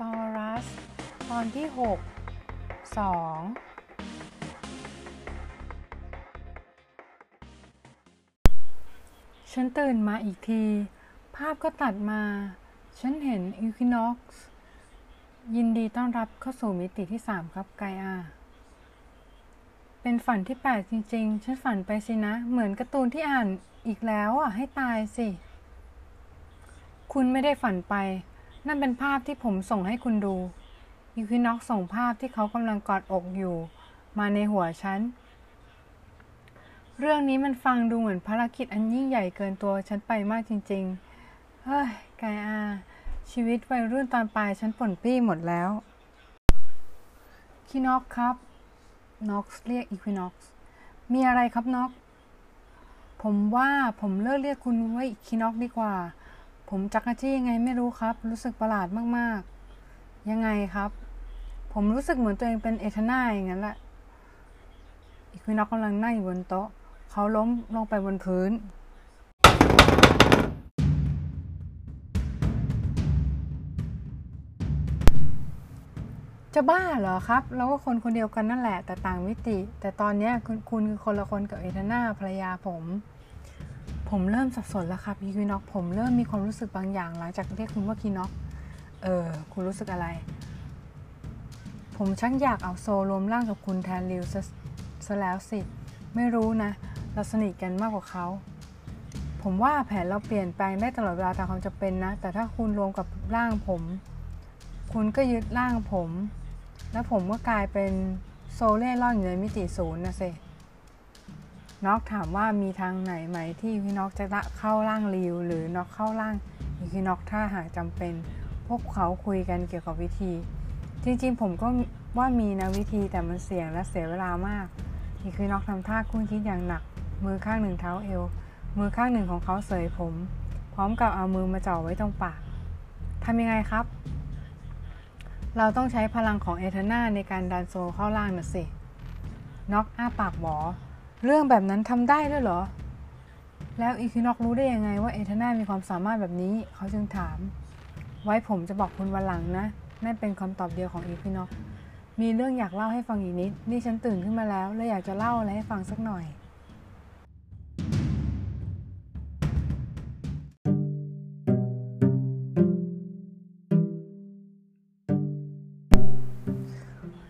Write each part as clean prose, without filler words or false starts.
Taurus ตอนที่6 2ฉันตื่นมาอีกทีภาพก็ตัดมาฉันเห็น Equinox ยินดีต้อนรับเข้าสู่มิติที่3ครับไกอาเป็นฝันที่แปลกจริงๆฉันฝันไปสินะเหมือนการ์ตูนที่อ่านอีกแล้วอ่ะให้ตายสิคุณไม่ได้ฝันไปนั่นเป็นภาพที่ผมส่งให้คุณดูอีควินอกซ์ส่งภาพที่เขากำลังกอดอกอยู่มาในหัวฉันเรื่องนี้มันฟังดูเหมือนภารกิจอันยิ่งใหญ่เกินตัวฉันไปมากจริงๆเฮ้ยกายอาชีวิตวัยรุ่นตอนปลายฉันป่นปี้หมดแล้วคินอกครับน็อกซ์เรียกอีควินอกซ์มีอะไรครับน็อกผมว่าผมเลิกเรียกคุณว่าอีคินอกซ์ดีกว่าผมจักรจี้ยังไงไม่รู้ครับรู้สึกประหลาดมากๆยังไงครับผมรู้สึกเหมือนตัวเองเป็นเอธนาอย่างนั้นแหละอีควินอกซ์กำลังนั่งอยู่บนโต๊ะเขาล้มลงไปบนพื้นจะบ้าเหรอครับเราก็คนเดียวกันนั่นแหละแต่ต่างมิติแต่ตอนนี้คุณคือคนละคนกับเอธนาภรรยาผมเริ่มสับสนแล้วครับอีควินอกซ์ผมเริ่มมีความรู้สึกบางอย่างหลังจากเรียกคุณว่าคินอกซ์คุณรู้สึกอะไรผมชักอยากเอาโซรวมร่างกับคุณแทนริวซะแล้วสิไม่รู้นะเราสนิทกันมากกว่าเขาผมว่าแผนเราเปลี่ยนแปลงได้ตลอดเวลาตามความจำเป็นนะแต่ถ้าคุณรวมกับร่างผมคุณก็ยึดร่างผมและผมก็กลายเป็นโซเล่ร่อนอยู่ในมิติศูนย์นะสิน็อกถามว่ามีทางไหนไหมที่พี่น็อกจะเข้าร่างริวหรือน็อกเข้าร่างอีคินอกซ์ถ้าหากจำเป็นพวกเขาคุยกันเกี่ยวกับวิธีจริงๆผมก็ว่ามีนะวิธีแต่มันเสี่ยงและเสียเวลามากอีคินอกซ์ทำท่าคุ้นคิดอย่างหนักมือข้างหนึ่งเท้าเอวมือข้างหนึ่งของเขาเสยผมพร้อมกับเอามือมาจ่อไว้ตรงปากทำยังไงครับเราต้องใช้พลังของเอเธนาในการดันโซเข้าร่างนะสิน็อกอ้าปากหวอเรื่องแบบนั้นทำได้ด้วยเหรอแล้วอีคินอกซ์รู้ได้ยังไงว่าเอเธนามีความสามารถแบบนี้เขาจึงถามไว้ผมจะบอกคุณวันหลังนะนั่นเป็นคำตอบเดียวของอีคินอกซ์มีเรื่องอยากเล่าให้ฟังอีกนิดนี่ฉันตื่นขึ้นมาแล้วและอยากจะเล่าอะไรให้ฟังสักหน่อย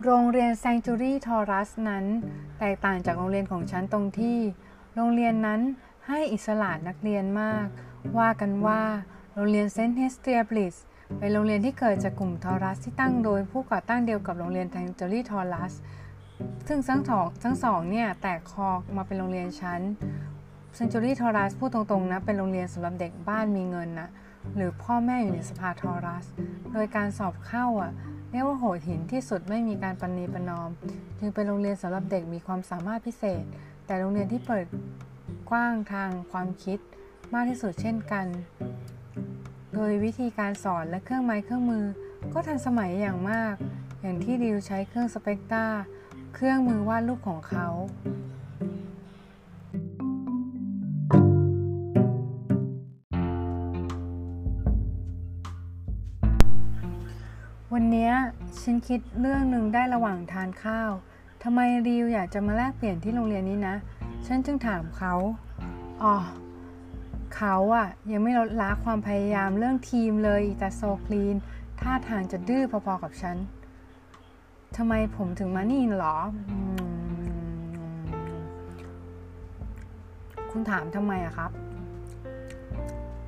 โรงเรียน Century Taurus นั้นแตกต่างจากโรงเรียนของฉันตรงที่โรงเรียนนั้นให้อิสระนักเรียนมากว่ากันว่าโรงเรียน Saint Hestia Plus เป็นโรงเรียนที่เกิดจากกลุ่ม Taurus ที่ตั้งโดยผู้ก่อตั้งเดียวกับโรงเรียน Century Taurus ซึ่งทั้งสองเนี่ยแตกคอมาเป็นโรงเรียนฉัน Century Taurus พูดตรงๆนะเป็นโรงเรียนสำหรับเด็กบ้านมีเงินนะหรือพ่อแม่อยู่ในสภา Taurus โดยการสอบเข้าเรียกว่าโหดหินที่สุดไม่มีการปณีประนอมจึงเป็นโรงเรียนสำหรับเด็กมีความสามารถพิเศษแต่โรงเรียนที่เปิดกว้างทางความคิดมากที่สุดเช่นกันโดยวิธีการสอนและเครื่องไม้เครื่องมือก็ทันสมัยอย่างมากอย่างที่ดิวใช้เครื่องสเปกตราเครื่องมือวาดรูปของเขาวันนี้ฉันคิดเรื่องนึงได้ระหว่างทานข้าวทำไมริวอยากจะมาแลกเปลี่ยนที่โรงเรียนนี้นะฉันจึงถามเขาเขายังไม่ลดละความพยายามเรื่องทีมเลยแต่โซคลีนท่าทางจะดื้อพอๆกับฉันทำไมผมถึงมานี่หรอคุณถามทำไมอะครับ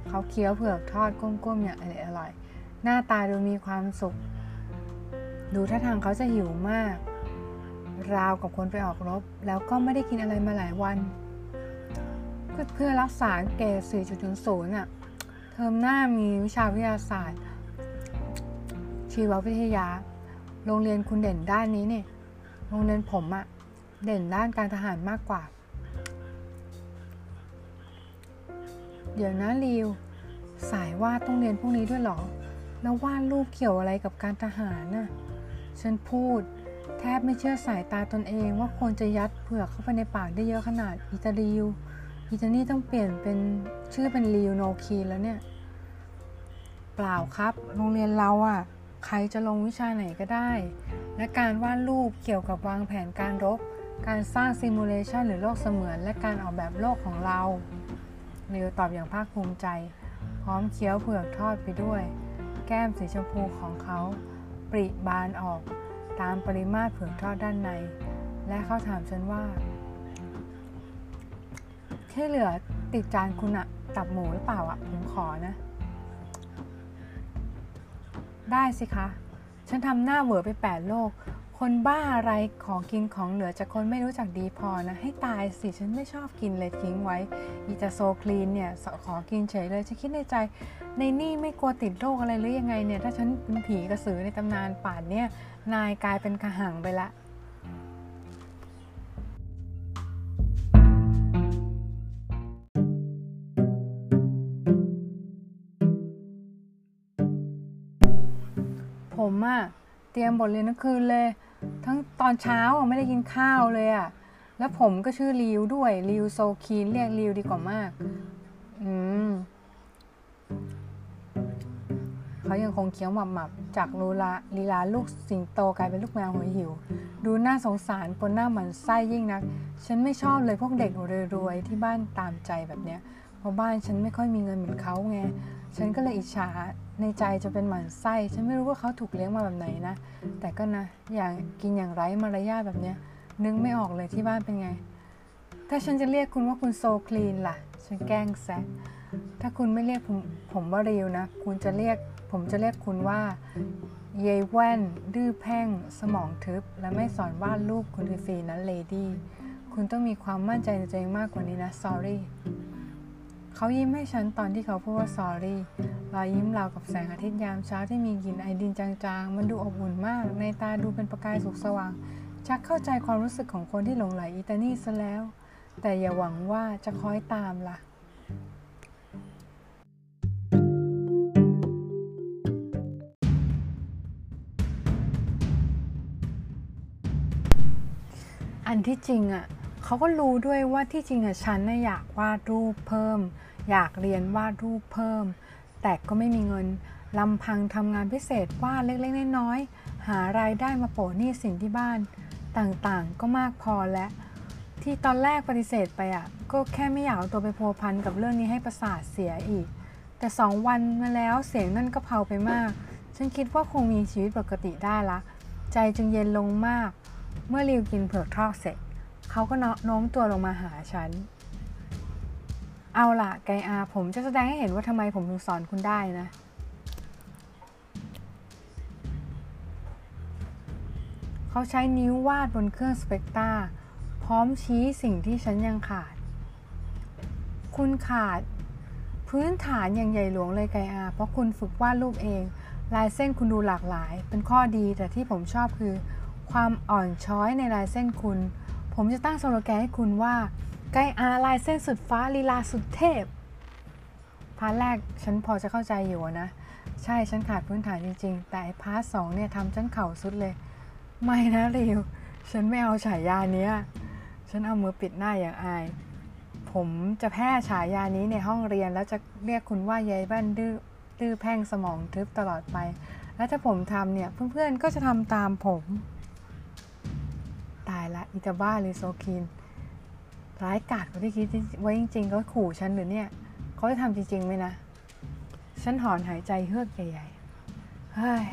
เขาเคี้ยวเผือกทอดก้มๆอย่างอร่อยหน้าตาดูมีความสุขดูท่าทางเขาจะหิวมากราวกับคนไปออกรบแล้วก็ไม่ได้กินอะไรมาหลายวันเพื่อรักษาเกรด 4.0 เทอมหน้ามีวิชาวิทยาศาสตร์ชีววิทยาโรงเรียนคุณเด่นด้านนี้นี่โรงเรียนผมเด่นด้านการทหารมากกว่าเดี๋ยวนะริวสายวาดต้องเรียนพวกนี้ด้วยเหรอแล้ววาดรูปเกี่ยวอะไรกับการทหารน่ะฉันพูดแทบไม่เชื่อสายตาตนเองว่าคนจะยัดเผือกเข้าไปในปากได้เยอะขนาดอิตาลีอิตาลีต้องเปลี่ยนเป็นชื่อเป็นริวโนคีแล้วเนี่ยเปล่าครับโรงเรียนเรา ใครจะลงวิชาไหนก็ได้และการวาดรูปเกี่ยวกับวางแผนการรบการสร้างซิมูเลชันหรือโลกเสมือนและการออกแบบโลกของเรานิวตอบอย่างภาคภูมิใจพร้อมเคี้ยวเผือกทอดไปด้วยแก้มสีชมพูของเขาปริบานออกตามปริมาตรเผือกทอดด้านในและเขาถามฉันว่าที่เหลือติดจานคุณอะตับหมูหรือเปล่าอะผมขอนะได้สิคะฉันทำหน้าเวอร์ไป8โลกคนบ้าอะไรของกินของเหลือจากคนไม่รู้จักดีพอนะให้ตายสิฉันไม่ชอบกินเลยทิ้งไว้อีจะโซคลีนเนี่ยขอกินเฉยเลยฉันคิดในใจในนี่ไม่กลัวติดโรคอะไรหรือยังไงเนี่ยถ้าฉันเป็นผีกระสือในตำนานป่านเนี่ยนายกลายเป็นกระหังไปละผมอะเตรียมบทเรียนทั้งคืนเลยทั้งตอนเช้าไม่ได้กินข้าวเลยอะแล้วผมก็ชื่อริวด้วยริวโซคีนเรียกริวดีกว่ามากเขายังคงเคี้ยวหมับๆจากลีลาลูกสิงโตกลายเป็นลูกแมวหัวหิวดูน่าสงสารปนหน้าหมันไส้ยิ่งนักฉันไม่ชอบเลยพวกเด็กรวยๆที่บ้านตามใจแบบเนี้ยเพราะบ้านฉันไม่ค่อยมีเงินเหมือนเขาไงฉันก็เลยอิจฉาในใจจะเป็นหมันไส้ฉันไม่รู้ว่าเขาถูกเลี้ยงมาแบบไหนนะแต่ก็นะอย่างกินอย่างไร้มารยาทแบบเนี้ยนึกไม่ออกเลยที่บ้านเป็นไงถ้าฉันจะเรียกคุณว่าคุณโซคลีนล่ะฉันแกล้งแซะถ้าคุณไม่เรียกผมว่าริวนะผมจะเรียกคุณว่าเยยแว่นดื้อแพ่งสมองทึบและไม่สอนวาดรูปคุณคือสีนั้นเลดี้คุณต้องมีความมั่นใจในตัวเองมากกว่านี้นะ sorryเขายิ้มให้ฉันตอนที่เขาพูดว่า sorry รอยยิ้มราวกับแสงอาทิตย์ยามเช้าที่มีกลิ่นไอดินจางๆมันดูอบอุ่นมากในตาดูเป็นประกายสุขสว่างชักเข้าใจความรู้สึกของคนที่หลงไหลอิตาลีซะแล้วแต่อย่าหวังว่าจะคอยตามล่ะอันที่จริงอ่ะเขาก็รู้ด้วยว่าที่จริงอะฉันน่ะอยากวาดรูปเพิ่มอยากเรียนวาดรูปเพิ่มแต่ก็ไม่มีเงินลำพังทำงานพิเศษวาดเล็กๆน้อยๆหารายได้มาโปะหนี้สินที่บ้านต่างๆก็มากพอและที่ตอนแรกปฏิเสธไปอะก็แค่ไม่อยากเอาตัวไปพัวพันกับเรื่องนี้ให้ประสาทเสียอีกแต่2วันมาแล้วเสียงนั่นก็เผาไปมากฉันคิดว่าคงมีชีวิตปกติได้ละใจจึงเย็นลงมากเมื่อริวกินเผือกทอดเสร็จเขาก็โน้มตัวลงมาหาฉันเอาล่ะไกอาผมจะแสดงให้เห็นว่าทำไมผมถึงสอนคุณได้นะเขาใช้นิ้ววาดบนเครื่องสเปกตราพร้อมชี้สิ่งที่ฉันยังขาดคุณขาดพื้นฐานอย่างใหญ่หลวงเลยไกอาเพราะคุณฝึกวาดรูปเองลายเส้นคุณดูหลากหลายเป็นข้อดีแต่ที่ผมชอบคือความอ่อนช้อยในลายเส้นคุณผมจะตั้งสโลแกนให้คุณว่าไกอาลายเส้นสุดฟ้าลีลาสุดเทพพาร์ทแรกฉันพอจะเข้าใจอยู่นะใช่ฉันขาดพื้นฐานจริงๆแต่พาร์ทสองเนี่ยทำฉันเข่าสุดเลยไม่นะริวฉันไม่เอาฉายานี้ฉันเอามือปิดหน้าอย่างอายผมจะแพร่ฉายานี้ในห้องเรียนแล้วจะเรียกคุณว่ายายบ้านดื้อแพ่งสมองทึบตลอดไปและถ้าผมทำเนี่ยเพื่อนๆก็จะทำตามผมตายละอิตาบ้าหรือโซคีนร้ายกาจกว่าที่คิดไว้จริงๆเขาขู่ฉันหรือเนี่ยเขาจะทำจริงๆไหมนะฉันถอนหายใจเฮือกใหญ่ๆเฮ้ย